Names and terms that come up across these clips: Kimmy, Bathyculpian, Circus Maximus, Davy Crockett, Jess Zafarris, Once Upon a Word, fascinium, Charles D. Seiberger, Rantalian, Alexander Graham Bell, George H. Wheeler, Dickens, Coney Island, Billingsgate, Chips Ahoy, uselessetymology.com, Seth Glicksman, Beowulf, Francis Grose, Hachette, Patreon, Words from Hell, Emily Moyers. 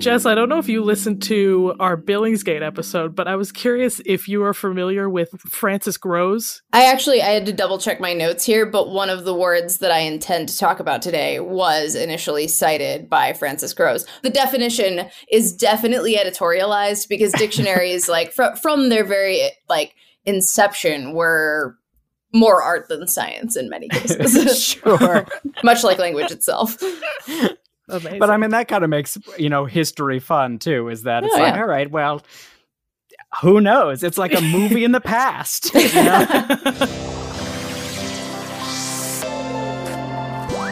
Jess, I don't know if you listened to our Billingsgate episode, but I was curious if you are familiar with Francis Grose. I had to double check my notes here, but one of the words that I intend to talk about today was initially cited by Francis Grose. The definition is definitely editorialized because dictionaries, like from their very inception, were more art than science in many cases. Sure. Much like language itself. Amazing. But I mean, that kind of makes, history fun too, is that all right, well, who knows? It's like a movie in the past.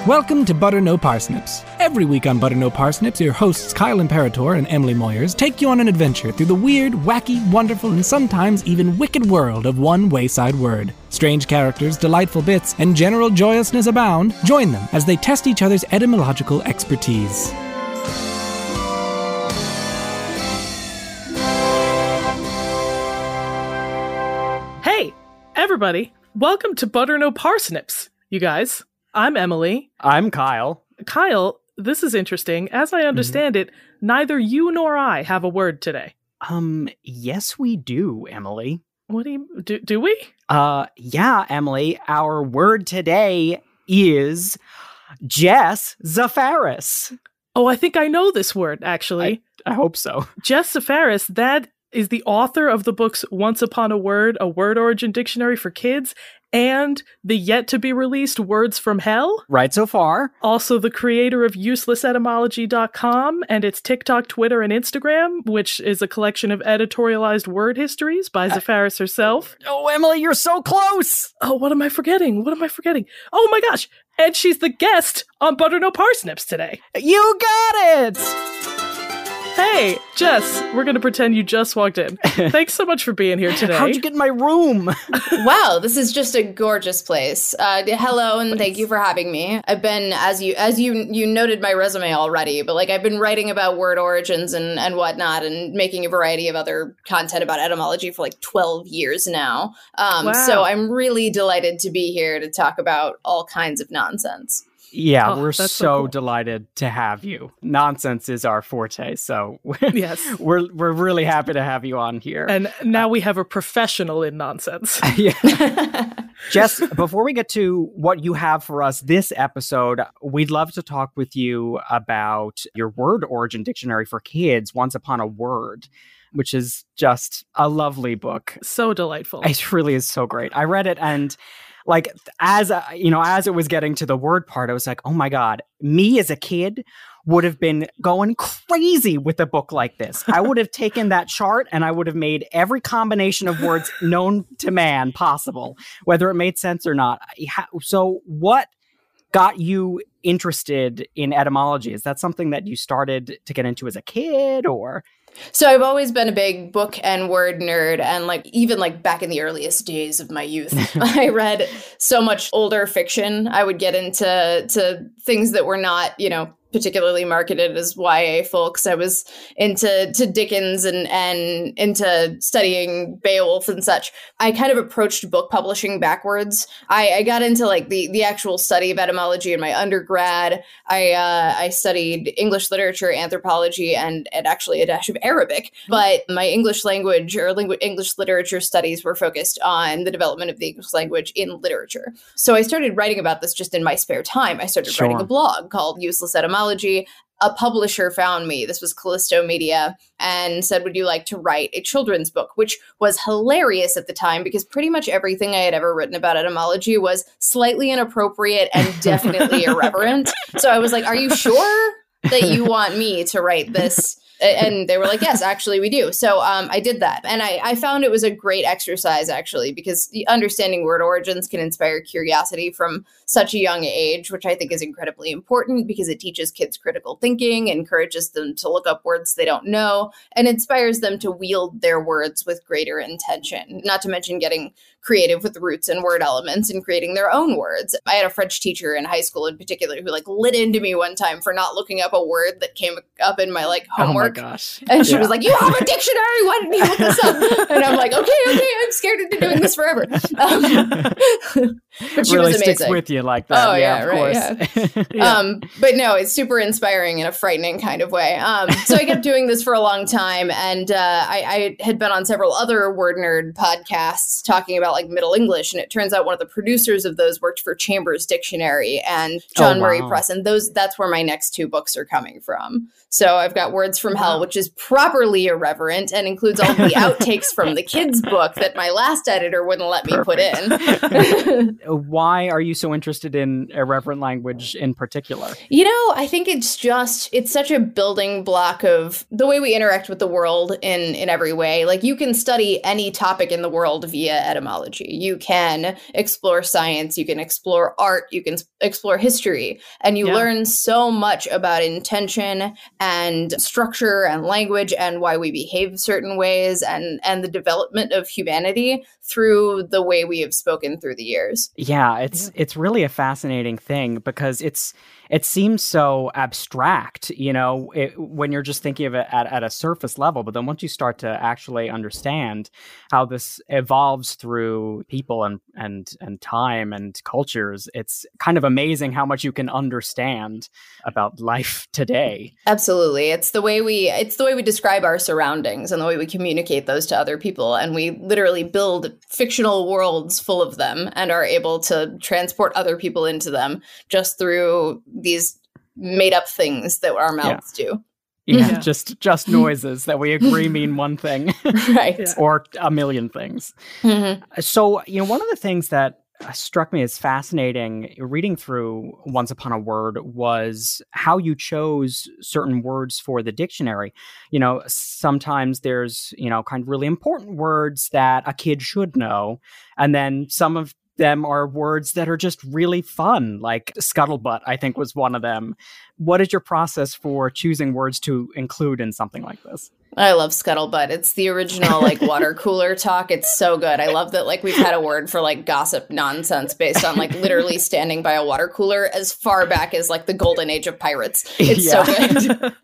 Welcome to Butter No Parsnips. Every week on Butter No Parsnips, your hosts Kyle Imperatore and Emily Moyers take you on an adventure through the weird, wacky, wonderful, and sometimes even wicked world of one wayside word. Strange characters, delightful bits, and general joyousness abound. Join them as they test each other's etymological expertise. Hey, everybody. Welcome to Butter No Parsnips, you guys. I'm Emily. I'm Kyle. Kyle, this is interesting. As I understand it, neither you nor I have a word today. Yes, we do, Emily. What do we? Yeah, Emily. Our word today is Jess Zafarris. Oh, I think I know this word, actually. I hope so. Jess Zafarris, that is the author of the books Once Upon a word origin dictionary for kids, and the yet-to-be-released Words from Hell. Right so far. Also the creator of uselessetymology.com and its TikTok, Twitter, and Instagram, which is a collection of editorialized word histories by Zafarris herself. Oh, Emily, you're so close! Oh, what am I forgetting? Oh, my gosh! And she's the guest on Butter No Parsnips today. You got it! Hey, Jess, we're going to pretend you just walked in. Thanks so much for being here today. How'd you get in my room? Wow, this is just a gorgeous place. Hello, and thank you for having me. I've been, as you noted my resume already, but I've been writing about word origins and whatnot and making a variety of other content about etymology for 12 years now. Wow. So I'm really delighted to be here to talk about all kinds of nonsense. Yeah, we're so cool. Delighted to have you. Nonsense is our forte, so yes. We're really happy to have you on here. And now we have a professional in nonsense. Jess, before we get to what you have for us this episode, we'd love to talk with you about your word origin dictionary for kids, Once Upon a Word, which is just a lovely book. So delightful. It really is so great. I read it and... as it was getting to the word part, I was like, oh my God, me as a kid would have been going crazy with a book like this. I would have taken that chart and I would have made every combination of words known to man possible, whether it made sense or not. So what got you interested in etymology? Is that something that you started to get into as a kid or... So I've always been a big book and word nerd, and even back in the earliest days of my youth, I read so much older fiction. I would get into things that were not, particularly marketed as YA folks. I was into Dickens and into studying Beowulf and such. I kind of approached book publishing backwards. I got into the actual study of etymology in my undergrad. I studied English literature, anthropology, and actually a dash of Arabic. But my English language or English literature studies were focused on the development of the English language in literature. So I started writing about this just in my spare time. I started writing a blog called Useless Etymology. A publisher found me. This was Callisto Media and said, would you like to write a children's book? Which was hilarious at the time because pretty much everything I had ever written about etymology was slightly inappropriate and definitely irreverent. So I was like, are you sure that you want me to write this? And they were like, yes, actually we do. So I did that. And I found it was a great exercise, actually, because understanding word origins can inspire curiosity from such a young age, which I think is incredibly important because it teaches kids critical thinking, encourages them to look up words they don't know, and inspires them to wield their words with greater intention, not to mention getting creative with roots and word elements and creating their own words. I had a French teacher in high school in particular who lit into me one time for not looking up a word that came up in my homework. work. Oh gosh. And she was like, you have a dictionary, why didn't you look this up? And I'm like, okay, I'm scared into doing this forever. But she really was amazing. Sticks with you like that. Oh yeah, of course. Yeah. But no, it's super inspiring in a frightening kind of way. So I kept doing this for a long time, and I had been on several other word nerd podcasts talking about like Middle English, and it turns out one of the producers of those worked for Chambers Dictionary and John Murray Press, and that's where my next two books are coming from. So I've got Words from Hell, which is properly irreverent and includes all the outtakes from the kids' book that my last editor wouldn't let me put in. Why are you so interested in irreverent language in particular? You know, I think it's such a building block of the way we interact with the world in every way. Like, you can study any topic in the world via etymology. You can explore science, you can explore art, you can explore history, and you learn so much about intention and structure and language and why we behave certain ways and the development of humanity through the way we have spoken through the years. Yeah, it's really a fascinating thing because it seems so abstract, you know, when you're just thinking of it at a surface level. But then once you start to actually understand how this evolves through people and time and cultures, it's kind of amazing how much you can understand about life today. Absolutely. It's the way we describe our surroundings and the way we communicate those to other people. And we literally build fictional worlds full of them and are able to transport other people into them just through these made up things that our mouths do. Yeah, yeah. Just noises that we agree mean one thing. Right. Or a million things. Mm-hmm. So, you know, one of the things that struck me as fascinating reading through Once Upon a Word was how you chose certain words for the dictionary. You know, sometimes there's, you know, kind of really important words that a kid should know. And then some of them are words that are just really fun, like scuttlebutt, I think, was one of them. What is your process for choosing words to include in something like this? I love scuttlebutt. It's the original like water cooler talk. It's so good. I love that like we've had a word for like gossip nonsense based on like literally standing by a water cooler as far back as like the golden age of pirates. It's so good.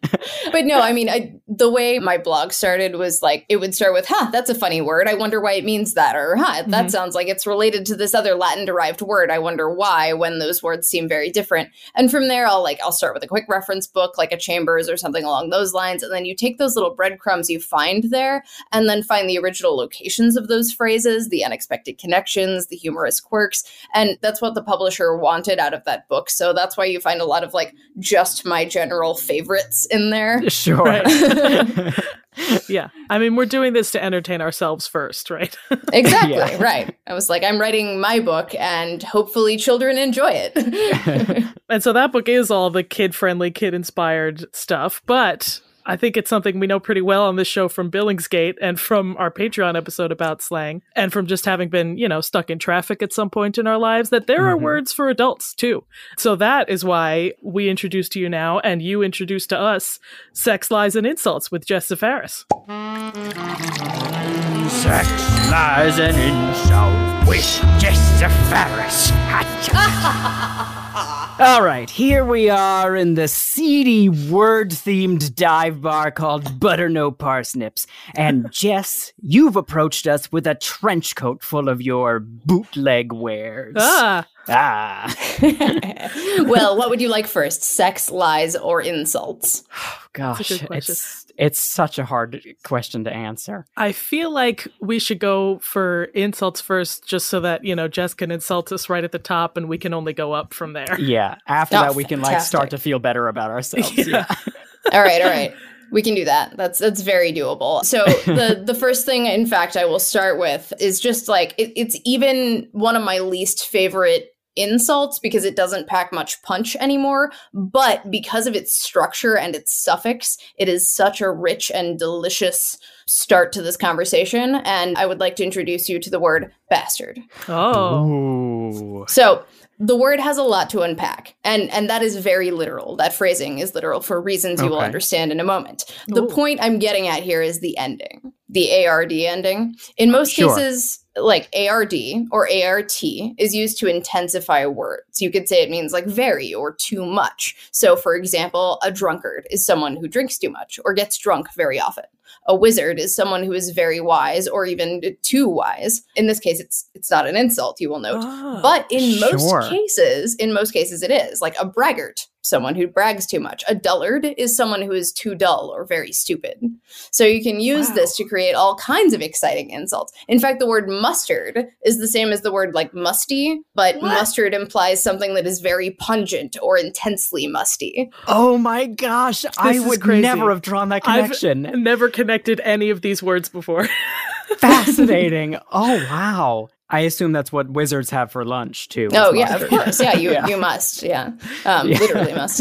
But no, I mean, the way my blog started was like it would start with, that's a funny word. I wonder why it means that. Or, that sounds like it's related to this other Latin derived word. I wonder why, when those words seem very different. And from there, I'll start with a quick reference book like a Chambers or something along those lines. And then you take those little breadcrumbs you find there and then find the original locations of those phrases, the unexpected connections, the humorous quirks. And that's what the publisher wanted out of that book. So that's why you find a lot of like just my general favorites in there. Sure. Right. Yeah. I mean, we're doing this to entertain ourselves first, right? Exactly. Yeah. Right. I was like, I'm writing my book and hopefully children enjoy it. And so that book is all the kid-friendly, kid-inspired stuff. But I think it's something we know pretty well on this show from Billingsgate and from our Patreon episode about slang and from just having been, you know, stuck in traffic at some point in our lives that there are words for adults too. So that is why we introduced to you now and you introduced to us Sex, Lies, and Insults with Jess Zafarris. Sex, Lies, and Insults with Jess Zafarris. All right, here we are in the seedy, word-themed dive bar called Butter No Parsnips. And Jess, you've approached us with a trench coat full of your bootleg wares. Well, what would you like first? Sex, lies, or insults? Oh, gosh, it's such a hard question to answer. I feel like we should go for insults first, just so that, you know, Jess can insult us right at the top and we can only go up from there. Yeah. After that, we can like start to feel better about ourselves. Yeah. All right. We can do that. That's very doable. So the first thing, in fact, I will start with is just like it's even one of my least favorite insults because it doesn't pack much punch anymore, but because of its structure and its suffix, it is such a rich and delicious start to this conversation. And I would like to introduce you to the word bastard. Oh. So the word has a lot to unpack, and that is very literal. That phrasing is literal for reasons you will understand in a moment. The point I'm getting at here is the ending, the ARD ending. In most cases, like ARD or ART is used to intensify a word. So you could say it means like very or too much. So for example, a drunkard is someone who drinks too much or gets drunk very often. A wizard is someone who is very wise or even too wise. In this case, it's not an insult, you will note. Oh, but in most cases it is. Like a braggart, someone who brags too much. A dullard is someone who is too dull or very stupid. So you can use this to create all kinds of exciting insults. In fact, the word mustard is the same as the word like musty, but mustard implies something that is very pungent or intensely musty. Oh my gosh, I would never have drawn that connection. I've never connected any of these words before. Fascinating. Oh, wow. I assume that's what wizards have for lunch, too. Oh, yeah, mustard. Of course. Yeah, you must. Yeah. Literally must.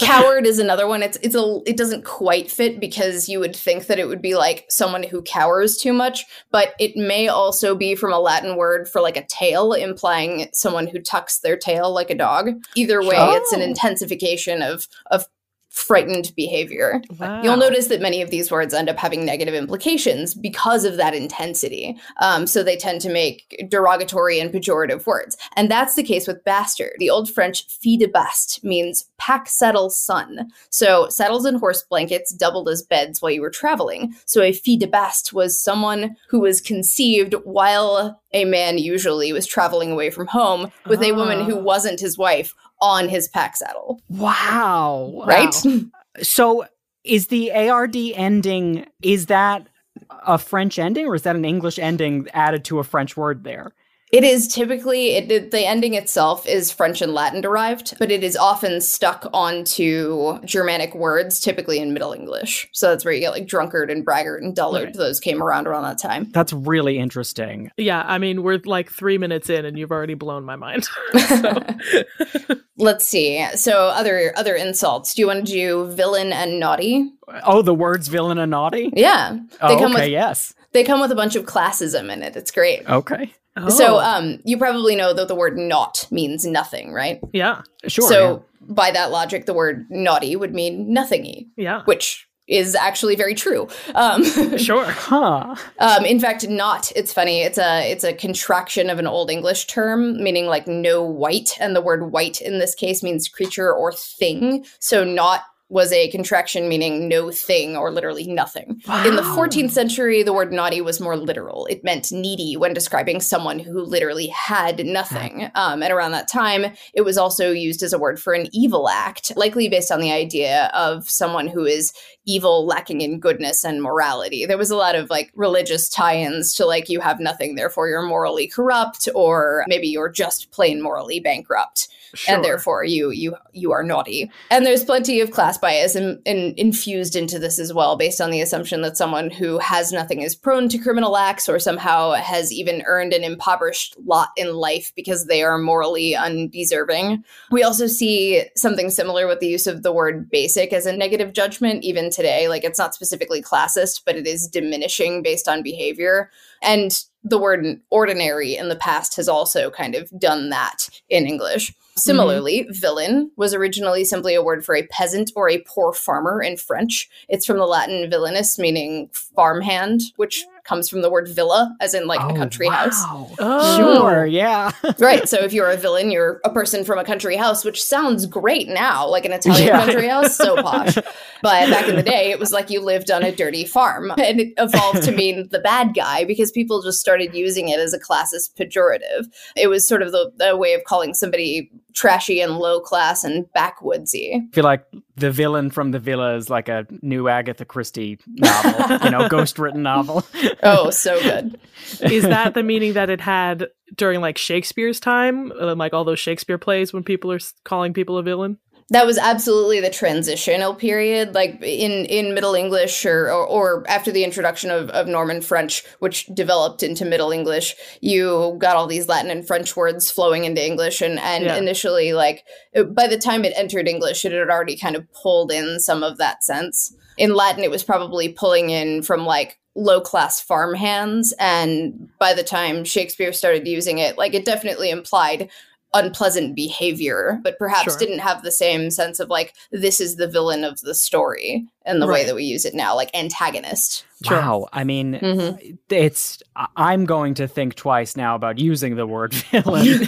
Coward is another one. It doesn't quite fit because you would think that it would be like someone who cowers too much, but it may also be from a Latin word for like a tail, implying someone who tucks their tail like a dog. Either way, it's an intensification of frightened behavior. Wow. You'll notice that many of these words end up having negative implications because of that intensity. So they tend to make derogatory and pejorative words. And that's the case with bastard. The old French fille de bast means pack, saddle, son. So saddles and horse blankets doubled as beds while you were traveling. So a fille de bast was someone who was conceived while a man usually was traveling away from home with a woman who wasn't his wife on his pack saddle. Wow. Right? Wow. So is the ARD ending, is that a French ending or is that an English ending added to a French word there? It is typically, the ending itself is French and Latin derived, but it is often stuck onto Germanic words, typically in Middle English. So that's where you get like drunkard and braggart and dullard. Right. Those came around that time. That's really interesting. Yeah, I mean, we're like 3 minutes in and you've already blown my mind. Let's see. So other insults. Do you want to do villain and naughty? Oh, the words villain and naughty? Yeah. They come with a bunch of classism in it. It's great. Okay. Oh. So you probably know that the word naught means nothing, right? Yeah, sure. So by that logic, the word naughty would mean nothingy, which is actually very true. Sure. Huh. In fact, naught, it's funny, it's a contraction of an Old English term, meaning like no white. And the word white in this case means creature or thing. So naught was a contraction meaning no thing or literally nothing. Wow. In the 14th century, the word naughty was more literal. It meant needy when describing someone who literally had nothing. And around that time, it was also used as a word for an evil act, likely based on the idea of someone who is evil, lacking in goodness and morality. There was a lot of like religious tie-ins to like, you have nothing, therefore you're morally corrupt, or maybe you're just plain morally bankrupt. Sure. And therefore you are naughty. And there's plenty of class bias infused into this as well, based on the assumption that someone who has nothing is prone to criminal acts or somehow has even earned an impoverished lot in life because they are morally undeserving. We also see something similar with the use of the word basic as a negative judgment even today. Like, it's not specifically classist, but it is diminishing based on behavior. And the word ordinary in the past has also kind of done that in English. Similarly, villain was originally simply a word for a peasant or a poor farmer in French. It's from the Latin villanus, meaning farmhand, which comes from the word villa, as in like a country house. Oh, sure, yeah. Right, so if you're a villain, you're a person from a country house, which sounds great now, like an Italian country house, so posh. But back in the day, it was like you lived on a dirty farm. And it evolved to mean the bad guy because people just started using it as a classist pejorative. It was sort of the way of calling somebody trashy and low class and backwoodsy. I feel like the villain from the villa is like a new Agatha Christie novel, ghost written novel. Oh, so good. Is that the meaning that it had during like Shakespeare's time, like all those Shakespeare plays when people are calling people a villain? That was absolutely the transitional period, like in Middle English or after the introduction of Norman French, which developed into Middle English. You got all these Latin and French words flowing into English. And initially, like by the time it entered English, it had already kind of pulled in some of that sense. In Latin, it was probably pulling in from like low-class farmhands. And by the time Shakespeare started using it, like it definitely implied unpleasant behavior, but perhaps didn't have the same sense of like, this is the villain of the story and the way that we use it now, like antagonist. Wow. I mean, I'm going to think twice now about using the word villain,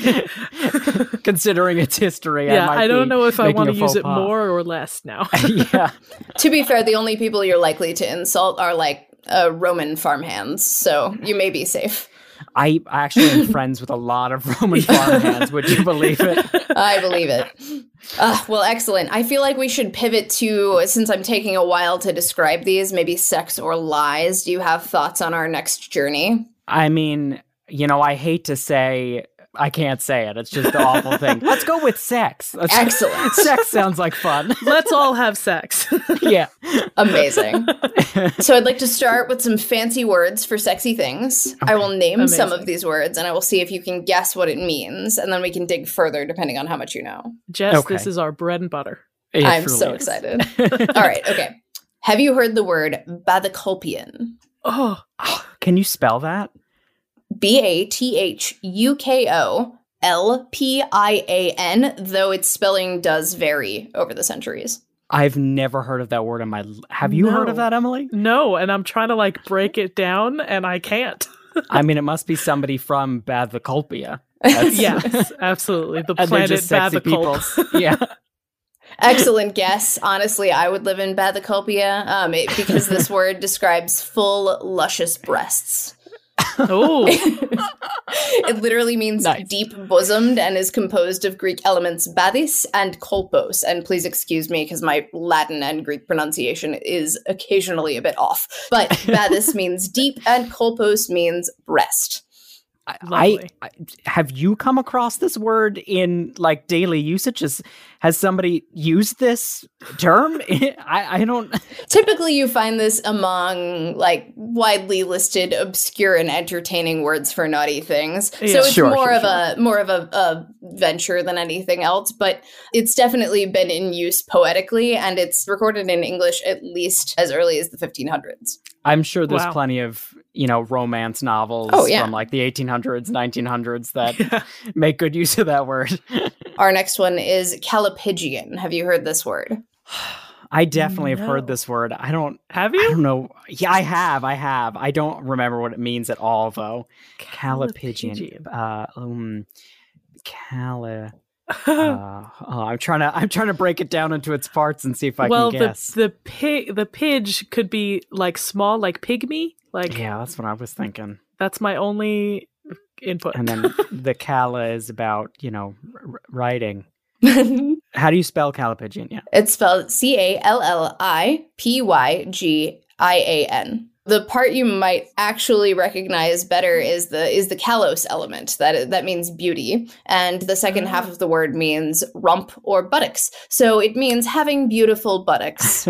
considering its history. Yeah, I don't know if I want to use it more or less now. Yeah. To be fair, the only people you're likely to insult are like Roman farmhands, so you may be safe. I actually am friends with a lot of Roman farmhands. Would you believe it? I believe it. Well, excellent. I feel like we should pivot to, since I'm taking a while to describe these, maybe sex or lies. Do you have thoughts on our next journey? I mean, you know, I hate to say, I can't say it. It's just the awful thing. Let's go with sex. Excellent. Sex sounds like fun. Let's all have sex. Yeah. Amazing. So I'd like to start with some fancy words for sexy things. Okay. I will name some of these words, and I will see if you can guess what it means, and then we can dig further depending on how much you know. Jess, this is our bread and butter. It I'm so excited. All right. Okay. Have you heard the word bathyculpian? Oh. Can you spell that? Bathukulpian, though its spelling does vary over the centuries. I've never heard of that word in my life. Have you heard of that, Emily? No, and I'm trying to like break it down, and I can't. I mean, it must be somebody from Bathyculpia. Yes, absolutely. The planet Bathyculp. Yeah. Excellent guess. Honestly, I would live in Bathyculpia because this word describes full, luscious breasts. Oh, it literally means deep bosomed and is composed of Greek elements bathys and kolpos. And please excuse me because my Latin and Greek pronunciation is occasionally a bit off. But bathys means deep and kolpos means breast. I have you come across this word in like daily usage? Has somebody used this term? I don't. Typically, you find this among like widely listed, obscure, and entertaining words for naughty things. Yeah. So it's more of a venture than anything else. But it's definitely been in use poetically, and it's recorded in English at least as early as the 1500s. I'm sure there's plenty of, you know, romance novels from like the 1800s, 1900s that make good use of that word. Our next one is Callipygian. Have you heard this word? I definitely have heard this word. I don't. Have you? I don't know. Yeah, I have. I don't remember what it means at all, though. Callipygian. I'm trying to break it down into its parts and see if I can guess. Well, the pidge could be like small, like pygmy. Like yeah, that's what I was thinking. That's my only input. And then the calla is about, you know, writing. How do you spell Callipygian? Yeah, it's spelled Callipygian. The part you might actually recognize better is the kalos element. That means beauty. And the second half of the word means rump or buttocks. So it means having beautiful buttocks.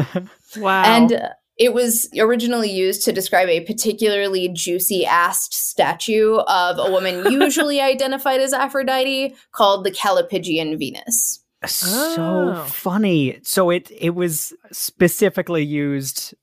Wow. And it was originally used to describe a particularly juicy-assed statue of a woman usually identified as Aphrodite called the Callipygian Venus. So funny. So it was specifically used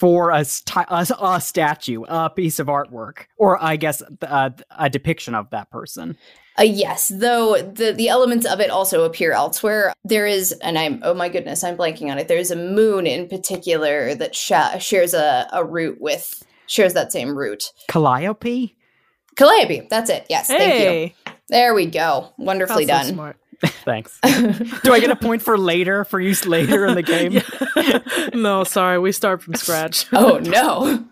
for a statue, a piece of artwork, or I guess a depiction of that person. Yes, though the elements of it also appear elsewhere. There is, and I'm blanking on it. There is a moon in particular that shares a root with, shares that same root. Calliope? Calliope, that's it. Yes, thank you. There we go. Wonderfully done. So smart. Thanks. Do I get a point for use later in the game? No, sorry. We start from scratch. Oh, no.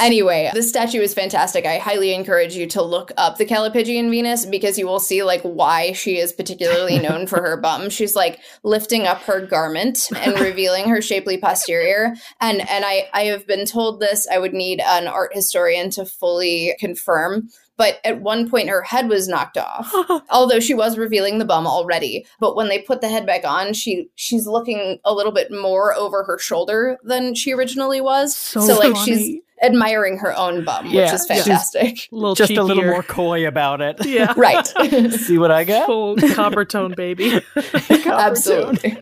Anyway, this statue is fantastic. I highly encourage you to look up the Callipygian Venus because you will see like why she is particularly known for her bum. She's like lifting up her garment and revealing her shapely posterior. And I have been told this. I would need an art historian to fully confirm. But at one point, her head was knocked off, although she was revealing the bum already. But when they put the head back on, she's looking a little bit more over her shoulder than she originally was. So like funny. She's admiring her own bum, which is fantastic. A little more coy about it. Yeah. Right. See what I got? Full copper tone, baby. Absolutely.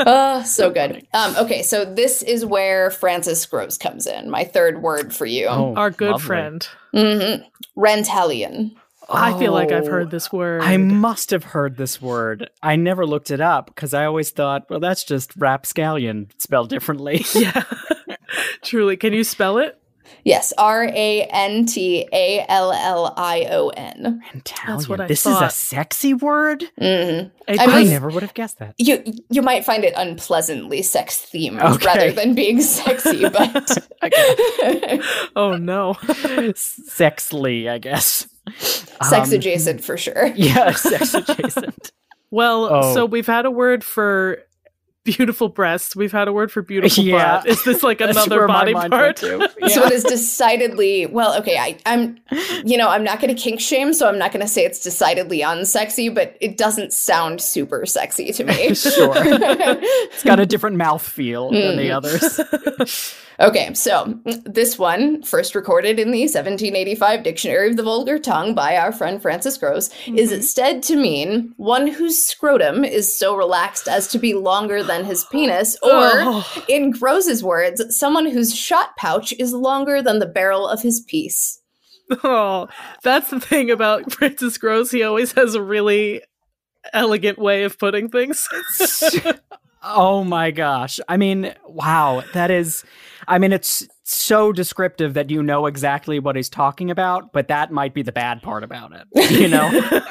Oh, so good. Okay, so this is where Francis Grose comes in. My third word for you. Oh, our good friend. Mm-hmm. Rantalian. I feel like I've heard this word. I must have heard this word. I never looked it up because I always thought, well, that's just rapscallion spelled differently. Yeah, truly. Can you spell it? Yes, R-A-N-T-A-L-L-I-O-N. That's what I this thought. Is a sexy word? Mm-hmm. I never would have guessed that. You might find it unpleasantly sex-themed rather than being sexy, but... Oh, no. Sexly, I guess. Sex-adjacent, for sure. Yeah, sex-adjacent. So we've had a word for... beautiful breasts. We've had a word for beautiful butt. Is this like another body part? Yeah. So it is decidedly, I'm not going to kink shame, so I'm not going to say it's decidedly unsexy, but it doesn't sound super sexy to me. Sure. It's got a different mouthfeel than the others. Okay, so this one, first recorded in the 1785 Dictionary of the Vulgar Tongue by our friend Francis Grose, is said to mean one whose scrotum is so relaxed as to be longer than his penis, or, in Grose's words, someone whose shot pouch is longer than the barrel of his piece. Oh, that's the thing about Francis Grose. He always has a really elegant way of putting things. Oh my gosh. I mean, wow, that is, I mean, it's so descriptive that you know exactly what he's talking about, but that might be the bad part about it, you know?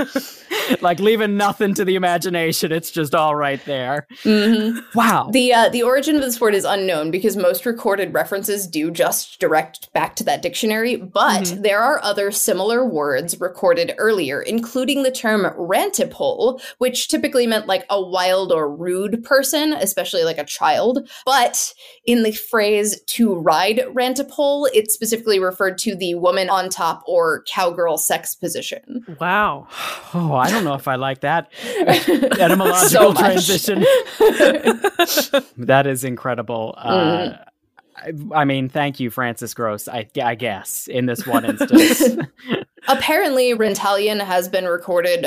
Like leaving nothing to the imagination. It's just all right there. Mm-hmm. Wow. The origin of this word is unknown because most recorded references do just direct back to that dictionary, but there are other similar words recorded earlier, including the term rantipole, which typically meant like a wild or rude person, especially like a child. But in the phrase to ride rantipole, it specifically referred to the woman on top or cowgirl sex position. Wow. Oh, I don't know if I like that etymological transition. That is incredible. I mean, thank you, Francis Grose, I guess, in this one instance. Apparently, Rantalian has been recorded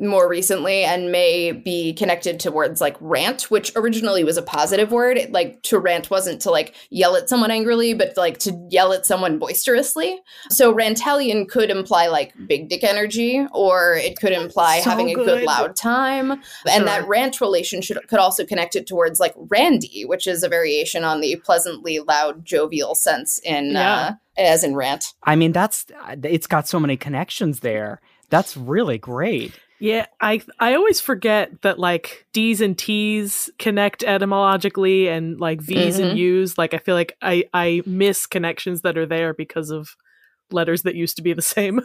more recently and may be connected to words like rant, which originally was a positive word. Like, to rant wasn't to, like, yell at someone angrily, but, like, to yell at someone boisterously. So Rantalian could imply, like, big dick energy, or it could imply having a good loud time. Sure. And that rant relationship could also connect it to words like randy, which is a variation on the pleasantly loud, jovial sense in... Yeah. As in rant. I mean, it's got so many connections there. That's really great. Yeah, I always forget that like D's and T's connect etymologically and like V's and U's. Like I feel like I miss connections that are there because of letters that used to be the same.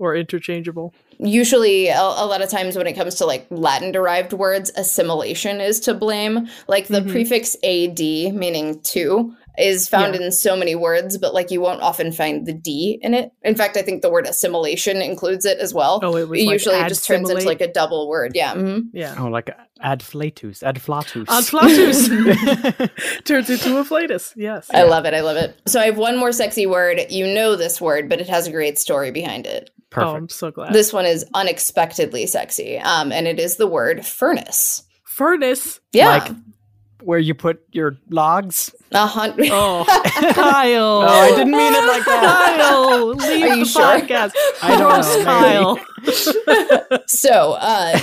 Or interchangeable. Usually, a lot of times when it comes to like Latin-derived words, assimilation is to blame. Like the prefix ad, meaning to, is found in so many words, but like you won't often find the d in it. In fact, I think the word assimilation includes it as well. Oh, it usually like just turns into like a double word. Yeah. Mm-hmm. Yeah. Oh, like adflatus. Turns into a flatus. Yes. I love it. I love it. So I have one more sexy word. You know this word, but it has a great story behind it. Perfect. Oh, I'm so glad. This one is unexpectedly sexy, and it is the word furnace. Furnace? Yeah. Like where you put your logs? Oh, Kyle. No, I didn't mean it like that. Kyle, leave the podcast. I don't know, Kyle. So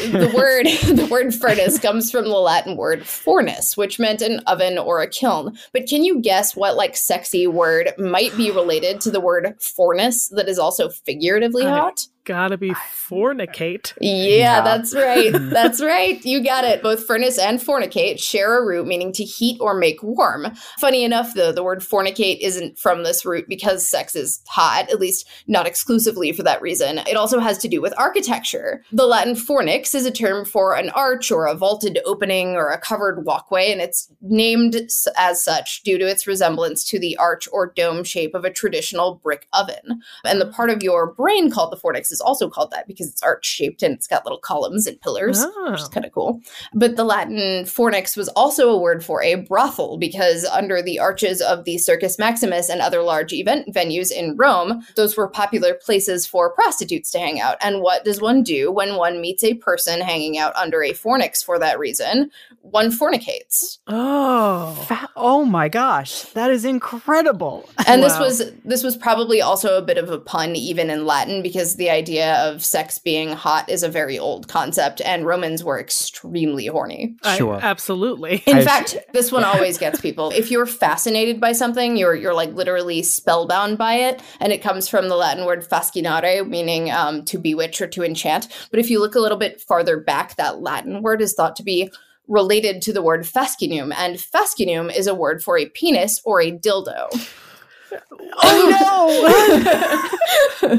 the word furnace comes from the Latin word fornis, which meant an oven or a kiln. But can you guess what like sexy word might be related to the word fornis that is also figuratively hot? Gotta be fornicate. Yeah, that's right. That's right. You got it. Both furnace and fornicate share a root meaning to heat or make warm. Funny enough, though, the word fornicate isn't from this root because sex is hot, at least not exclusively for that reason. It also has to do with architecture. The Latin fornix is a term for an arch or a vaulted opening or a covered walkway, and it's named as such due to its resemblance to the arch or dome shape of a traditional brick oven. And the part of your brain called the fornix is also called that because it's arch-shaped and it's got little columns and pillars, which is kind of cool. But the Latin fornix was also a word for a brothel because under the arches of the Circus Maximus and other large event venues in Rome, those were popular places for prostitutes to hang out. And what does one do when one meets a person hanging out under a fornix for that reason? one fornicates. Oh my gosh, that is incredible. And wow. this was probably also a bit of a pun even in Latin, because the idea of sex being hot is a very old concept, and Romans were extremely horny. Sure. Absolutely. In fact, this one always gets people. If you're fascinated by something, you're like literally spellbound by it, and it comes from the Latin word fascinare, meaning to bewitch or to enchant. But if you look a little bit farther back, that Latin word is thought to be related to the word fascinium, and fascinium is a word for a penis or a dildo. Oh no!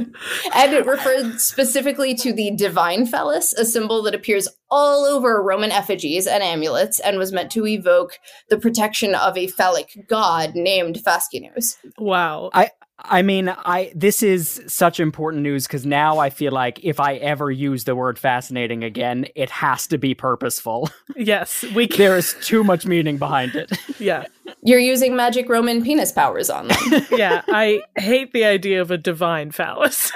And it referred specifically to the divine phallus, a symbol that appears all over Roman effigies and amulets, and was meant to evoke the protection of a phallic god named Fascinus. Wow. I mean, this is such important news, because now I feel like if I ever use the word fascinating again, it has to be purposeful. Yes. There is too much meaning behind it. Yeah. You're using magic Roman penis powers on them. Yeah, I hate the idea of a divine phallus.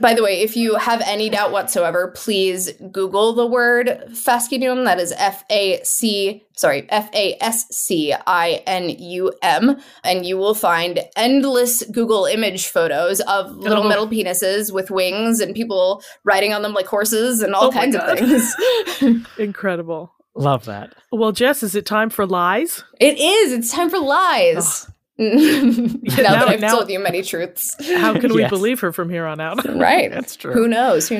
By the way, if you have any doubt whatsoever, please Google the word fascinium. That is F-A-S-C-I-N-U-M, and you will find endless Google image photos of little metal penises with wings and people riding on them like horses and all kinds of things. Incredible. Love that. Well, Jess, is it time for lies? It is. It's time for lies. Oh. now that I've told you many truths. How can we believe her from here on out? Right. That's true. Who knows?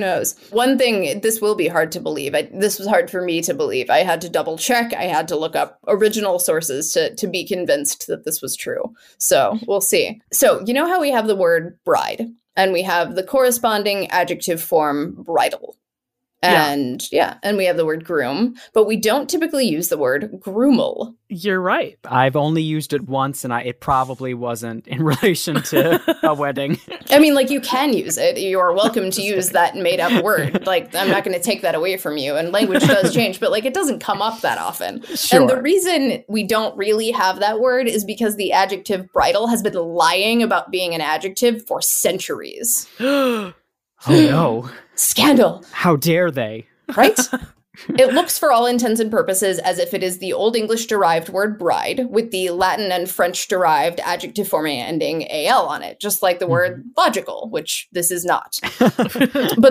One thing, this will be hard to believe. This was hard for me to believe. I had to double check. I had to look up original sources to be convinced that this was true. So we'll see. So you know how we have the word bride, and we have the corresponding adjective form bridal. And we have the word groom, but we don't typically use the word groomel. You're right. I've only used it once, and it probably wasn't in relation to a wedding. I mean, like, you can use it. You're welcome to use that made up word. Like, I'm not going to take that away from you. And language does change, but like, it doesn't come up that often. Sure. And the reason we don't really have that word is because the adjective bridal has been lying about being an adjective for centuries. Oh, no. Scandal. How dare they? Right? It looks for all intents and purposes as if it is the Old English-derived word bride with the Latin and French-derived adjective forming ending al on it, just like the word logical, which this is not. But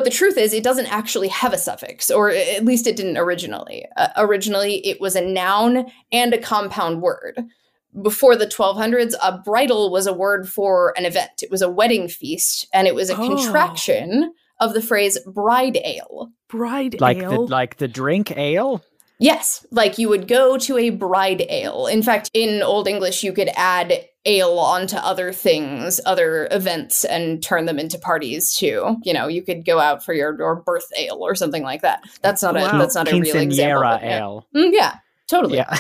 the truth is, it doesn't actually have a suffix, or at least it didn't originally. Originally, it was a noun and a compound word. Before the 1200s, a bridal was a word for an event. It was a wedding feast, and it was a contraction of the phrase bride ale. Like the drink ale? Yes, like you would go to a bride ale. In fact, in Old English, you could add ale onto other things, other events, and turn them into parties too. You know, you could go out for your birth ale or something like that. That's not a real example. Quinceañera ale. Yeah. Totally. Yeah.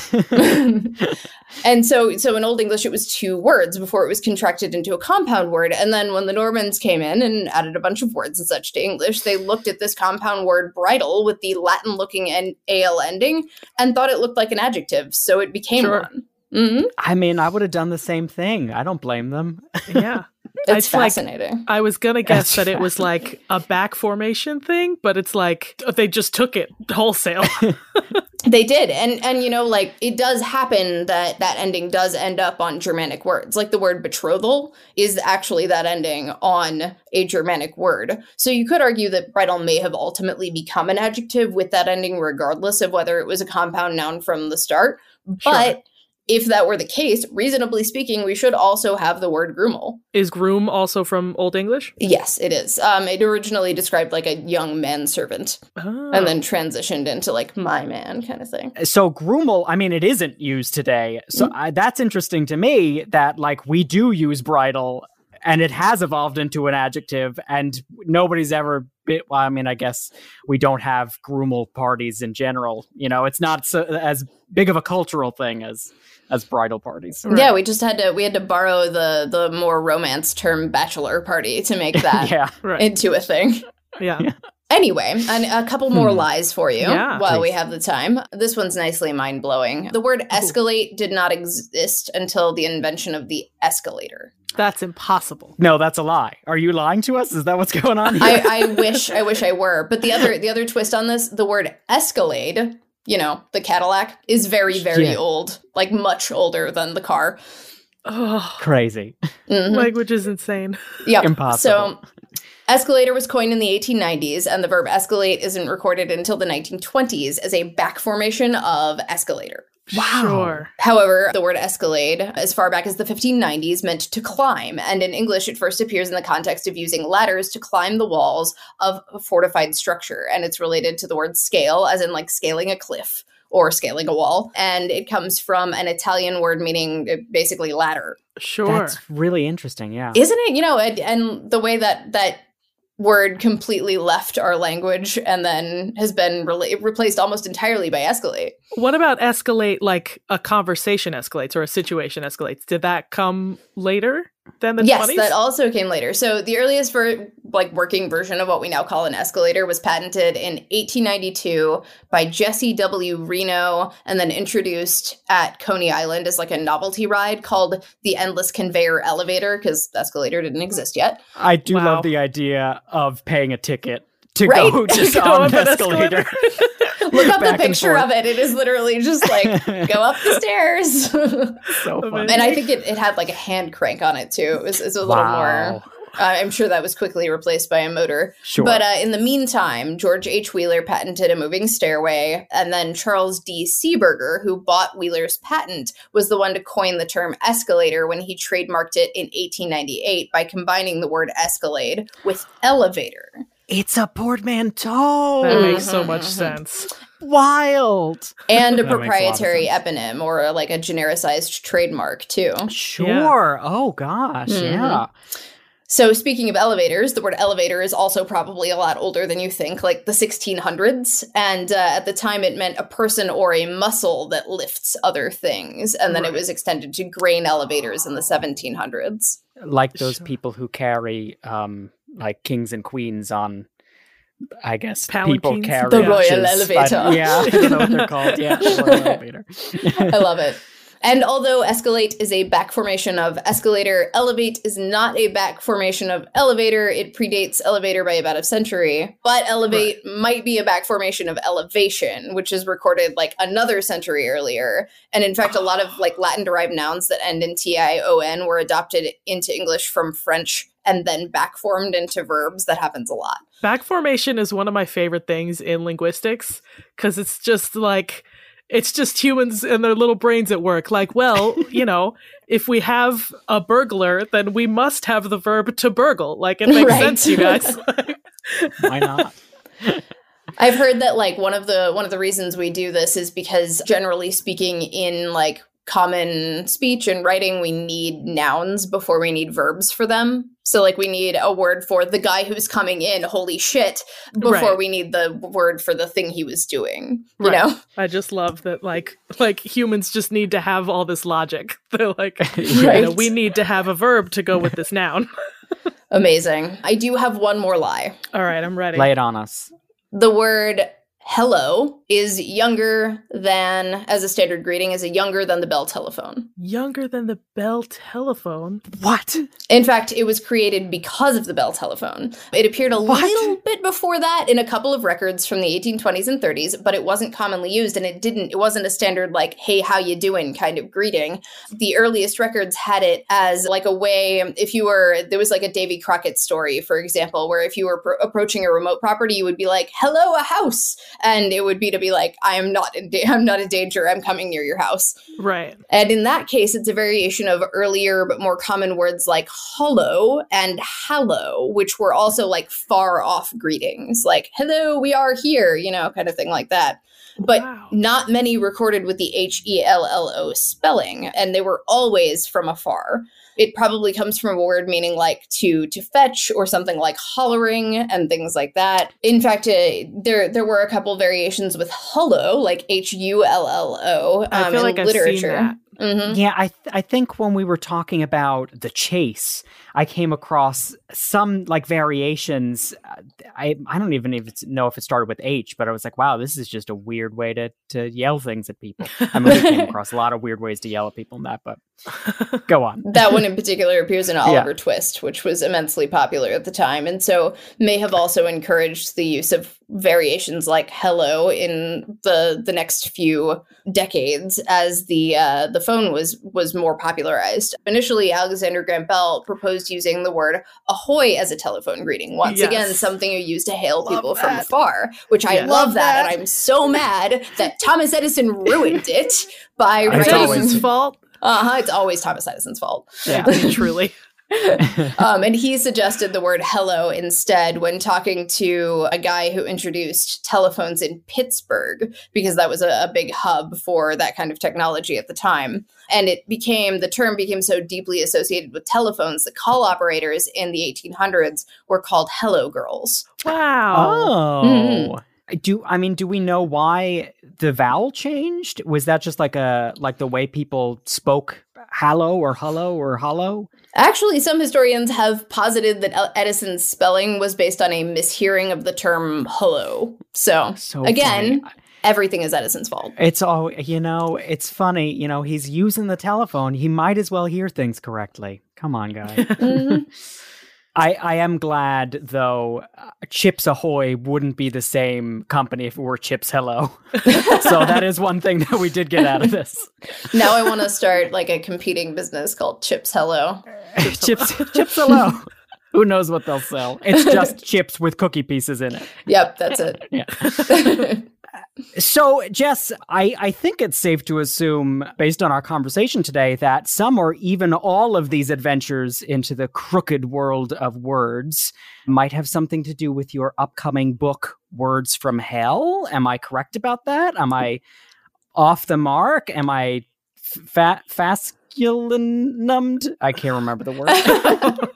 And so in Old English, it was two words before it was contracted into a compound word. And then when the Normans came in and added a bunch of words and such to English, they looked at this compound word bridal with the Latin looking and ale ending and thought it looked like an adjective. So it became one. Mm-hmm. I mean, I would have done the same thing. I don't blame them. Yeah. It's fascinating. Like, I was going to guess that it was like a back formation thing, but it's like they just took it wholesale. They did. And, you know, like it does happen that ending does end up on Germanic words. Like the word betrothal is actually that ending on a Germanic word. So you could argue that bridal may have ultimately become an adjective with that ending, regardless of whether it was a compound noun from the start. But sure. If that were the case, reasonably speaking, we should also have the word groomel. Is groom also from Old English? Yes, it is. It originally described like a young manservant and then transitioned into like my man kind of thing. So groomel, I mean, it isn't used today. So that's interesting to me that like we do use bridal and it has evolved into an adjective and nobody's ever... I mean, I guess we don't have groomel parties in general. You know, it's not as big of a cultural thing as bridal parties. Right? Yeah, we just had to borrow the more romance term bachelor party to make that into a thing. Yeah. Anyway, and a couple more lies for you while we have the time. This one's nicely mind-blowing. The word escalate did not exist until the invention of the escalator. That's impossible. No, that's a lie. Are you lying to us? Is that what's going on here? I wish I were. But the other twist on this, the word escalade you know, the Cadillac, is very, very old, like much older than the car. Oh, crazy. Mm-hmm. Language is insane. Yeah. Impossible. So escalator was coined in the 1890s, and the verb escalate isn't recorded until the 1920s as a back formation of escalator. Wow. Sure. However, the word escalade, as far back as the 1590s, meant to climb, and in English it first appears in the context of using ladders to climb the walls of a fortified structure, and it's related to the word scale, as in like scaling a cliff or scaling a wall, and it comes from an Italian word meaning basically ladder. Sure. That's really interesting, yeah. Isn't it? You know, and the way that word completely left our language and then has been replaced almost entirely by escalate. What about escalate, like a conversation escalates or a situation escalates? Did that come later than the 20s? Yes, that also came later. So the earliest working version of what we now call an escalator was patented in 1892 by Jesse W. Reno, and then introduced at Coney Island as like a novelty ride called the Endless Conveyor Elevator, because escalator didn't exist yet. I do love the idea of paying a ticket to go just on an escalator. Look up the picture of it. It is literally just like, go up the stairs. So fun. And I think it had like a hand crank on it too. It was a little more... I'm sure that was quickly replaced by a motor. Sure. But in the meantime, George H. Wheeler patented a moving stairway, and then Charles D. Seiberger, who bought Wheeler's patent, was the one to coin the term escalator when he trademarked it in 1898 by combining the word escalade with elevator. It's a portmanteau. That makes so much sense. Wild. And a proprietary eponym, or like a genericized trademark too. Sure. Yeah. Oh gosh. Mm-hmm. Yeah. So speaking of elevators, the word elevator is also probably a lot older than you think, like the 1600s. And at the time, it meant a person or a muscle that lifts other things. And then it was extended to grain elevators in the 1700s. Like those people who carry like kings and queens on, I guess, people carry the royal elevator. Yeah, that's what they're called. Yeah, the royal elevator. I love it. And although escalate is a back formation of escalator, elevate is not a back formation of elevator. It predates elevator by about a century. But elevate might be a back formation of elevation, which is recorded like another century earlier. And in fact, a lot of like Latin-derived nouns that end in tion were adopted into English from French and then backformed into verbs. That happens a lot. Backformation is one of my favorite things in linguistics, because it's just like... It's just humans and their little brains at work. Like, well, you know, if we have a burglar, then we must have the verb to burgle. Like, it makes sense, you guys. Why not? I've heard that, like, one of the reasons we do this is because, generally speaking, in, like, common speech and writing, we need nouns before we need verbs for them. So, like, we need a word for the guy who's coming in, holy shit, before we need the word for the thing he was doing, you know? I just love that, like humans just need to have all this logic. They're like, you know, we need to have a verb to go with this noun. Amazing. I do have one more lie. All right, I'm ready. Lay it on us. The word hello is younger than, as a standard greeting, younger than the bell telephone. Younger than the bell telephone? What? In fact, it was created because of the bell telephone. It appeared little bit before that in a couple of records from the 1820s and 30s, but it wasn't commonly used, and it wasn't a standard like, hey, how you doing kind of greeting. The earliest records had it as like a way, there was like a Davy Crockett story, for example, where if you were approaching a remote property, you would be like, hello, a house. And it would be to be like, I'm not in danger. I'm coming near your house. Right. And in that case, it's a variation of earlier but more common words like hollow and hallow, which were also like far off greetings, like hello, we are here, you know, kind of thing like that. But not many recorded with the hello spelling, and they were always from afar. It probably comes from a word meaning like to fetch, or something like hollering and things like that. In fact, there were a couple variations with hullo, like hullo. I feel like in literature. I've seen that. Mm-hmm. Yeah, I think when we were talking about the chase, I came across some like variations. I don't even know if it started with H, but I was like, wow, this is just a weird way to yell things at people. I mean, we came across a lot of weird ways to yell at people in that, but Go on. That one in particular appears in Oliver Twist, which was immensely popular at the time, and so may have also encouraged the use of variations like hello in the next few decades as the phone was more popularized. Initially, Alexander Graham Bell proposed using the word ahoy as a telephone greeting. Once again, something you use to hail people from afar, which I love that, and I'm so mad that Thomas Edison ruined it by writing... It's Edison's fault. It's always Thomas Edison's fault. Yeah, truly. And he suggested the word hello instead when talking to a guy who introduced telephones in Pittsburgh, because that was a big hub for that kind of technology at the time. And the term became so deeply associated with telephones that call operators in the 1800s were called hello girls. Wow. Oh. Mm-hmm. Do we know why the vowel changed? Was that just like the way people spoke hallow or hullo or hollow? Actually, some historians have posited that Edison's spelling was based on a mishearing of the term hullo. So again, funny. Everything is Edison's fault. It's all, it's funny. He's using the telephone. He might as well hear things correctly. Come on, guys. Mm-hmm. I am glad, though, Chips Ahoy wouldn't be the same company if it were Chips Hello. So that is one thing that we did get out of this. Now I want to start a competing business called Chips Hello. Chips Hello. Who knows what they'll sell? It's just chips with cookie pieces in it. Yep, that's it. Yeah. So, Jess, I think it's safe to assume, based on our conversation today, that some or even all of these adventures into the crooked world of words might have something to do with your upcoming book, Words from Hell. Am I correct about that? Am I off the mark? Am I fasculinummed? I can't remember the word.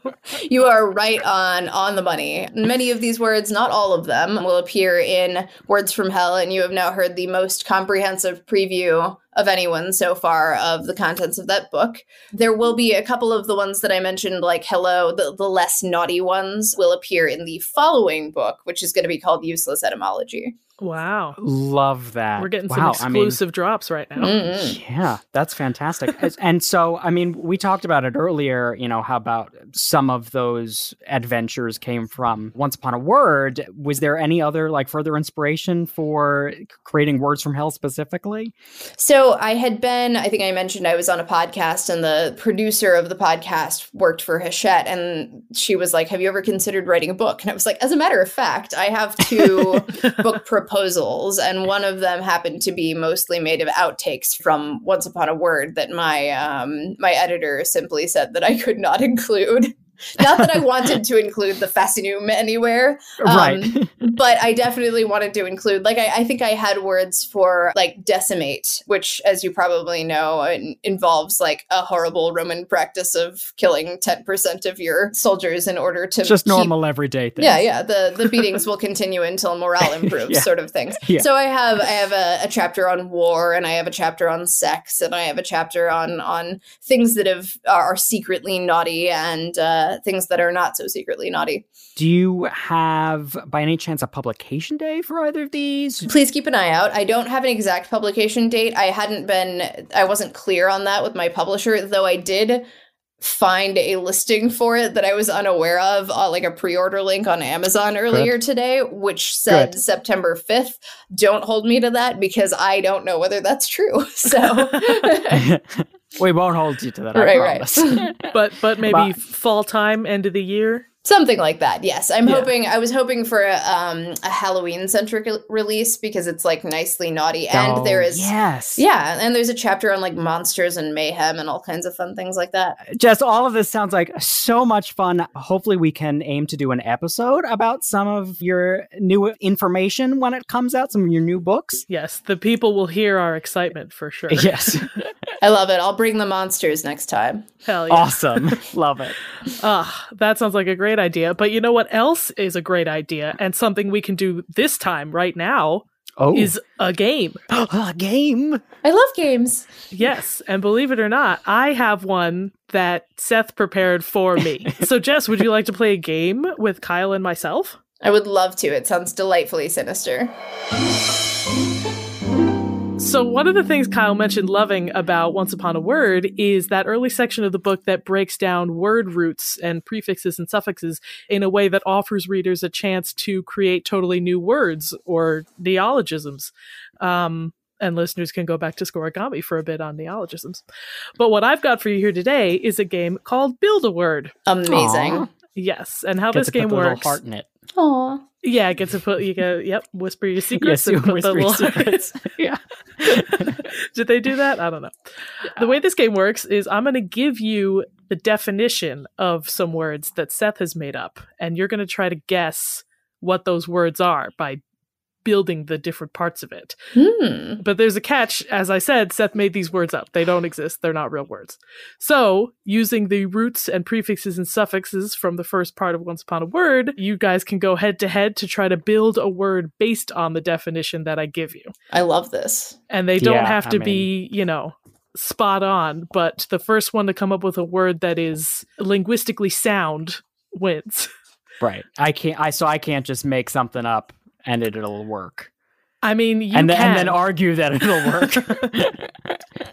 You are right on the money. Many of these words, not all of them, will appear in Words from Hell, and you have now heard the most comprehensive preview of anyone so far of the contents of that book. There will be a couple of the ones that I mentioned, like hello, the less naughty ones, will appear in the following book, which is going to be called Useless Etymology. Wow. Love that. We're getting some exclusive drops right now. Mm-hmm. Yeah, that's fantastic. And so, we talked about it earlier, how about some of those adventures came from Once Upon a Word. Was there any other further inspiration for creating Words from Hell specifically? So I think I mentioned I was on a podcast, and the producer of the podcast worked for Hachette, and she was like, have you ever considered writing a book? And I was like, as a matter of fact, I have 2 book proposals, and one of them happened to be mostly made of outtakes from Once Upon a Word that my editor simply said that I could not include. Not that I wanted to include the fascinum anywhere, right? But I definitely wanted to include, I think I had words for decimate, which, as you probably know, involves a horrible Roman practice of killing 10% of your soldiers in order to just normal everyday things. Yeah. The beatings will continue until morale improves, sort of things. Yeah. So I have a chapter on war, and I have a chapter on sex, and I have a chapter on things that are secretly naughty and things that are not so secretly naughty. Do you have, by any chance, a publication day for either of these? Please keep an eye out. I don't have an exact publication date. I wasn't clear on that with my publisher, though I did find a listing for it that I was unaware of, a pre-order link on Amazon earlier today, which said September 5th. Don't hold me to that, because I don't know whether that's true. So... We won't hold you to that, I promise. But maybe fall time, end of the year? Something like that, yes. I was hoping for a Halloween-centric release, because it's nicely naughty. And there is... Yes. Yeah, and there's a chapter on monsters and mayhem and all kinds of fun things like that. Jess, all of this sounds like so much fun. Hopefully we can aim to do an episode about some of your new information when it comes out, some of your new books. Yes, the people will hear our excitement for sure. Yes. I love it. I'll bring the monsters next time. Hell yeah. Awesome. Love it. That sounds like a great idea. But you know what else is a great idea, and something we can do this time right now is a game. A game? I love games. Yes. And believe it or not, I have one that Seth prepared for me. So Jess, would you like to play a game with Kyle and myself? I would love to. It sounds delightfully sinister. So one of the things Kyle mentioned loving about Once Upon a Word is that early section of the book that breaks down word roots and prefixes and suffixes in a way that offers readers a chance to create totally new words or neologisms. And listeners can go back to Scorigami for a bit on neologisms. But what I've got for you here today is a game called Build a Word. Amazing. Aww. Yes. And how this game works. Heart in it. Aww. Yeah, get to put, you go, yep, whisper your secrets. Yes, you and put the little secrets. Yeah. Did they do that? I don't know. Yeah. The way this game works is I'm going to give you the definition of some words that Seth has made up, and you're going to try to guess what those words are by building the different parts of it. But there's a catch. As I said, Seth made these words up. They don't exist. They're not real words. So using the roots and prefixes and suffixes from the first part of Once Upon a Word, you guys can go head to head to try to build a word based on the definition that I give you. I love this. And they don't have to be, you know, spot on, but the first one to come up with a word that is linguistically sound wins. Right. I can't just make something up and it'll work. I mean, you can. And then argue that it'll work.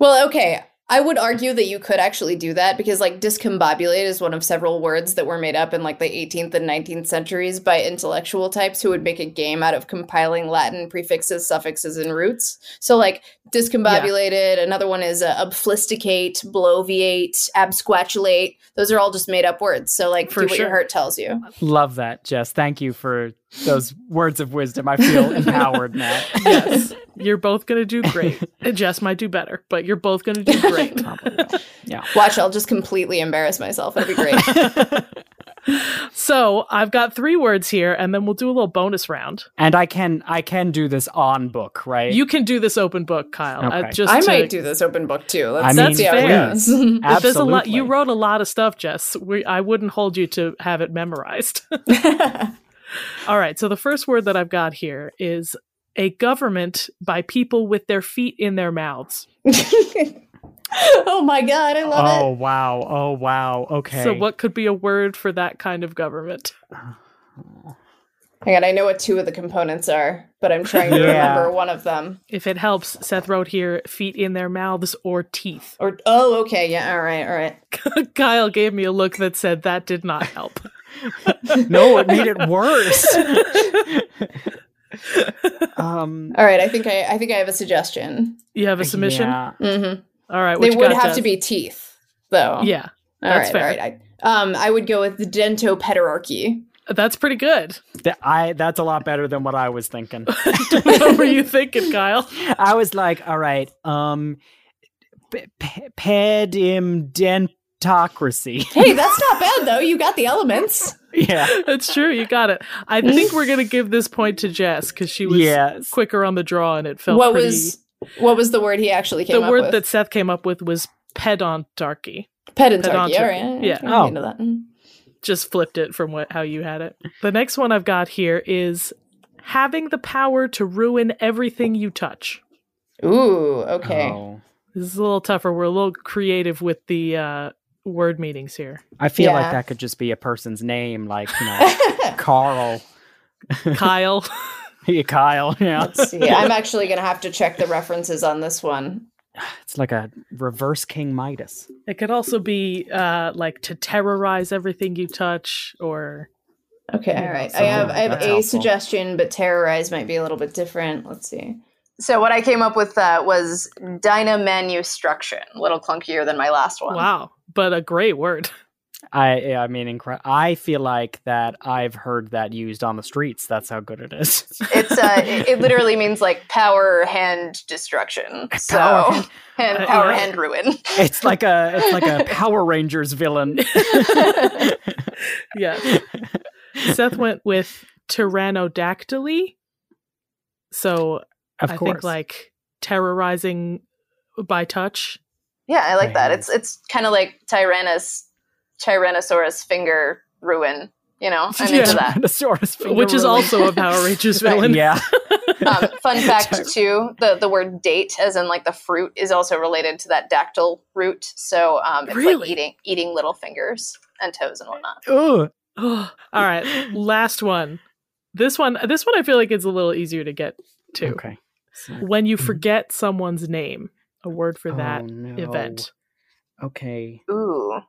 Well, okay. I would argue that you could actually do that because, like, discombobulate is one of several words that were made up in, like, the 18th and 19th centuries by intellectual types who would make a game out of compiling Latin prefixes, suffixes, and roots. So, like, discombobulated, another one is obfuscate, bloviate, absquatulate. Those are all just made up words. So, like, do what your heart tells you. Love that, Jess. Thank you for those words of wisdom. I feel empowered now. Yes. You're both going to do great. Jess might do better, but you're both going to do great. Yeah. Watch, I'll just completely embarrass myself. That'd be great. So I've got 3 words here, and then we'll do a little bonus round. And I can do this on book, right? You can do this open book, Kyle. Okay. I might do this open book, too. That's fair. Absolutely. There's a lot, you wrote a lot of stuff, Jess. I wouldn't hold you to have it memorized. All right. So the first word that I've got here is a government by people with their feet in their mouths. Oh my God, I love it. Oh wow. Okay. So what could be a word for that kind of government? Hang on, I know what 2 of the components are, but I'm trying to remember one of them. If it helps, Seth wrote here, feet in their mouths or teeth. Okay. Yeah, all right. Kyle gave me a look that said that did not help. No, it made it worse. All right, I think I have a suggestion. You have a submission? Yeah. Mm-hmm. All right. They would have to be teeth, though. Yeah. All right, fair. All right. I would go with the dento-pederarchy. That's pretty good. That's a lot better than what I was thinking. What were you thinking, Kyle? I was like, all right, pedimdentocracy. Hey, that's not bad, though. You got the elements. Yeah, that's true. You got it. I think we're going to give this point to Jess because she was quicker on the draw and it felt pretty... What was the word he actually came up with? The word that Seth came up with was pedantarchy. Pedantarchy. All right. Yeah. Oh. Into that. Just flipped it from how you had it. The next one I've got here is having the power to ruin everything you touch. Ooh, okay. Oh. This is a little tougher. We're a little creative with the... word meetings here. I feel like that could just be a person's name, like, you know, Kyle. Yeah, Kyle. Yeah. Let's see. I'm actually going to have to check the references on this one. It's like a reverse King Midas. It could also be like to terrorize everything you touch, or. Okay. All right. I have a helpful suggestion, but terrorize might be a little bit different. Let's see. So what I came up with was dynamanustruction, a little clunkier than my last one. Wow, but a great word. I feel like that I've heard that used on the streets. That's how good it is. It's it literally means like power hand destruction. So power hand ruin. It's like a Power Rangers villain. Yeah. Seth went with tyrannodactyly. So I think like terrorizing by touch. Yeah, I like that. It's kind of like Tyrannosaurus finger ruin. You know, I'm into that. Tyrannosaurus finger which ruin. Is also a Power Rangers villain. Yeah. Fun fact too: the word date, as in like the fruit, is also related to that dactyl root. So it's like eating little fingers and toes and whatnot. Ooh. All right, last one. This one I feel like it's a little easier to get to. Okay. when you forget someone's name. A word for that event. Okay. Ooh.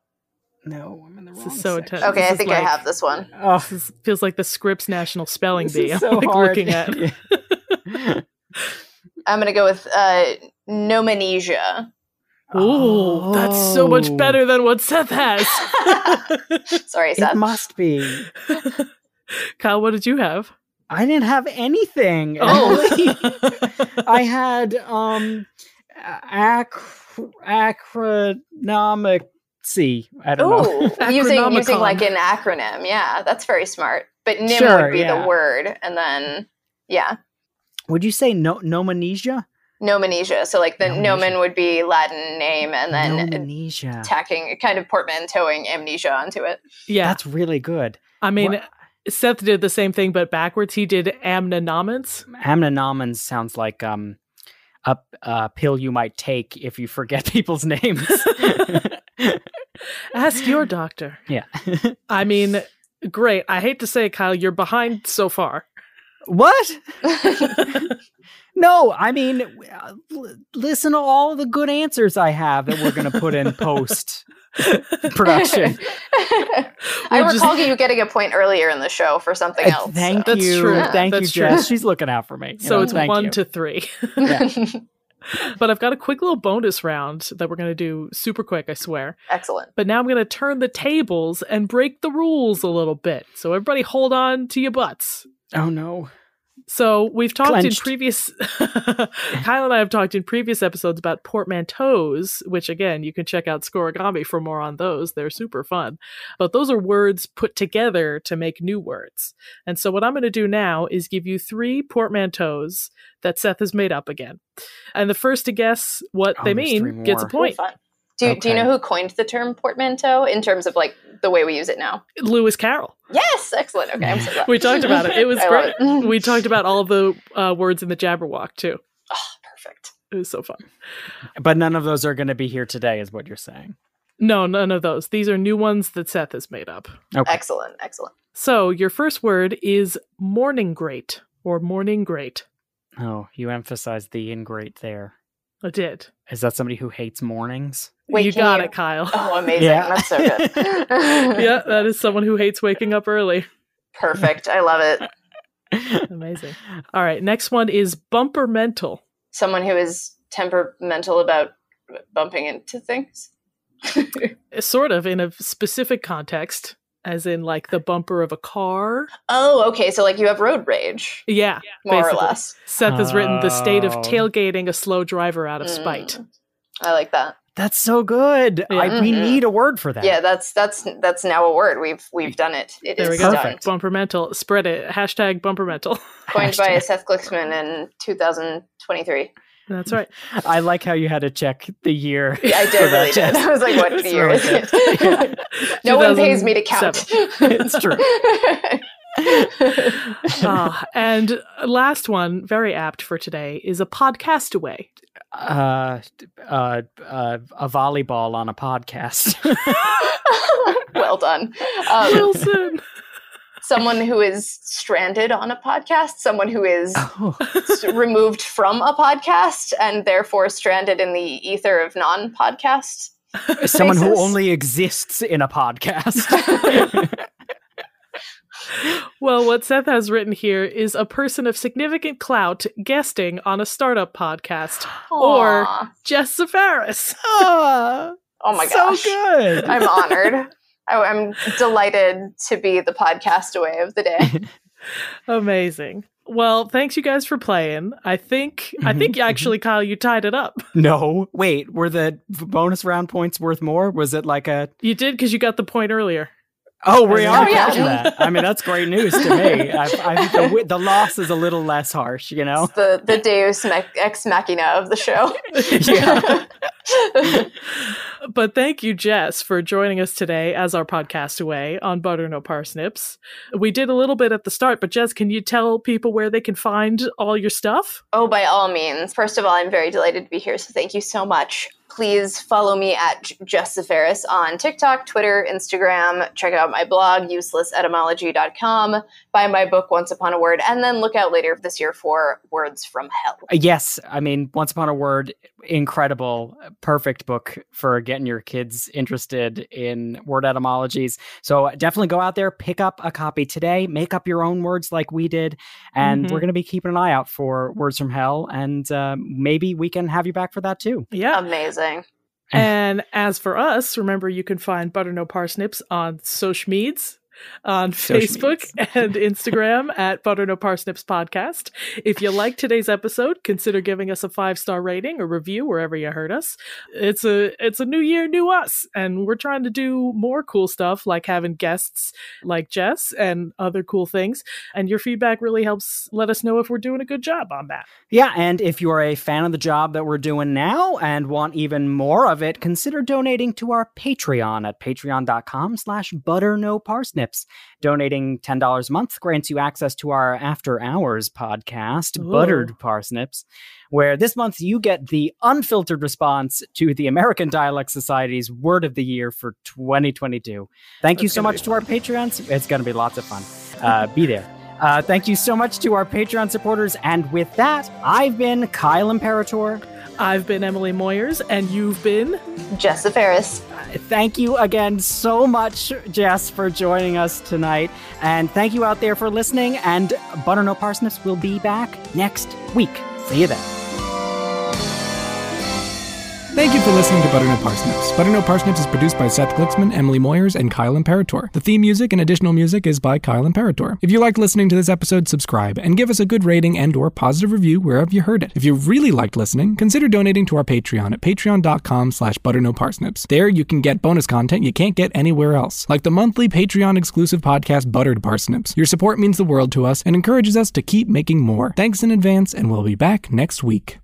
No, I'm in the wrong section. So intense. Okay, I think I have this one. Oh. This feels like the Scripps National Spelling Bee. I'm so hard. Looking at. I'm going to go with nomenesia. Oh, that's so much better than what Seth has. Sorry, Seth. It must be. Kyle, what did you have? I didn't have anything. Oh. I had acronomicy. I don't know. Using like an acronym. Yeah, that's very smart. But nim would be the word. And then, Would you say nomenesia? Nomenesia. So like the nomen would be Latin name, and then nomenesia. Tacking, kind of portmanteauing amnesia onto it. Yeah. That's really good. I mean, Seth did the same thing, but backwards. He did amnonomens. Amnonomens sounds like a pill you might take if you forget people's names. Ask your doctor. Yeah. I mean, great. I hate to say it, Kyle, you're behind so far. What? No, I mean, listen to all the good answers I have that we're going to put in post production. I recall you getting a point earlier in the show for something else. That's true. Yeah. Thank you, Jess. She's looking out for me. So it's 1-3. Yeah. But I've got a quick little bonus round that we're going to do super quick, I swear. Excellent. But now I'm going to turn the tables and break the rules a little bit. So everybody hold on to your butts. Oh, no. So we've talked in previous... Kyle and I have talked in previous episodes about portmanteaus, which, again, you can check out Scorigami for more on those. They're super fun. But those are words put together to make new words. And so what I'm going to do now is give you 3 portmanteaus that Seth has made up again. And the first to guess what they mean gets a point. Do you know who coined the term portmanteau in terms of like the way we use it now? Lewis Carroll. Yes, excellent. Okay, I'm so glad. We talked about it. It was great. We talked about all the words in the Jabberwock too. Oh, perfect. It was so fun. But none of those are going to be here today, is what you're saying? No, none of those. These are new ones that Seth has made up. Okay. Excellent, excellent. So your first word is morningrate or morningrate. Oh, you emphasized the ingrate there. I did. Is that somebody who hates mornings? Wait, you got it, Kyle. Oh, amazing. Yeah. That's so good. Yeah, that is someone who hates waking up early. Perfect. I love it. Amazing. All right. Next one is bumpermental. Someone who is temperamental about bumping into things. Sort of in a specific context, as in like the bumper of a car. Oh, okay. So like you have road rage. Yeah. More or less. Seth has written the state of tailgating a slow driver out of spite. I like that. That's so good. Yeah. We need a word for that. Yeah, that's now a word. We've done it. There we go. Bumpermental. Spread it. # bumpermental. Coined by Seth Glicksman in 2023. That's right. I like how you had to check the year. Yeah, I did. Really did. I was like, what year is it? Yeah. No one pays me to count. It's true. And last one, very apt for today, is a podcastaway. A volleyball on a podcast. Well done. Wilson. Someone who is stranded on a podcast, someone who is removed from a podcast and therefore stranded in the ether of non-podcast. Someone who only exists in a podcast. Well, what Seth has written here is a person of significant clout guesting on a startup podcast. Aww. Or Jess Zafarris. Oh my gosh. So good. I'm honored. I'm delighted to be the podcastaway of the day. Amazing. Well, thanks you guys for playing. I think actually, Kyle, you tied it up. No, wait, were the bonus round points worth more? Was it like a... You did, because you got the point earlier. Oh, we are catching that. I mean, that's great news to me. I think the loss is a little less harsh, you know? It's the deus ex machina of the show. Yeah. But thank you, Jess, for joining us today as our podcastaway on Butter No Parsnips. We did a little bit at the start, but Jess, can you tell people where they can find all your stuff? Oh, by all means. First of all, I'm very delighted to be here, so thank you so much. Please follow me at Jess Zafarris on TikTok, Twitter, Instagram. Check out my blog, uselessetymology.com. Buy my book, Once Upon a Word. And then look out later this year for Words from Hell. Yes. I mean, Once Upon a Word, incredible, perfect book for getting your kids interested in word etymologies. So definitely go out there, pick up a copy today, make up your own words like we did. And we're going to be keeping an eye out for Words from Hell. And maybe we can have you back for that too. Yeah. Amazing. And as for us, remember you can find Butter No Parsnips on social meds, on Facebook and Instagram at Butter No Parsnips Podcast. If you like today's episode, consider giving us a 5-star rating or review wherever you heard us. It's a new year, new us, and we're trying to do more cool stuff like having guests like Jess and other cool things. And your feedback really helps let us know if we're doing a good job on that. Yeah, and if you are a fan of the job that we're doing now and want even more of it, consider donating to our Patreon at patreon.com/butternoparsnips. Donating $10 a month grants you access to our after hours podcast, Buttered Parsnips, where this month you get the unfiltered response to the American Dialect Society's Word of the Year for 2022. Thank you so much to our Patreons. It's going to be lots of fun. Be there. Thank you so much to our Patreon supporters. And with that, I've been Kyle Imperatore. I've been Emily Moyers, and you've been Jess Zafarris. Thank you again so much, Jess, for joining us tonight. And thank you out there for listening. And Butter No Parsnips will be back next week. See you then. Thank you for listening to Butter No Parsnips. Butter No Parsnips is produced by Seth Glicksman, Emily Moyers, and Kyle Imperatore. The theme music and additional music is by Kyle Imperatore. If you liked listening to this episode, subscribe and give us a good rating and or positive review wherever you heard it. If you really liked listening, consider donating to our Patreon at patreon.com/butternoparsnips. There you can get bonus content you can't get anywhere else, like the monthly Patreon exclusive podcast Buttered Parsnips. Your support means the world to us and encourages us to keep making more. Thanks in advance, and we'll be back next week.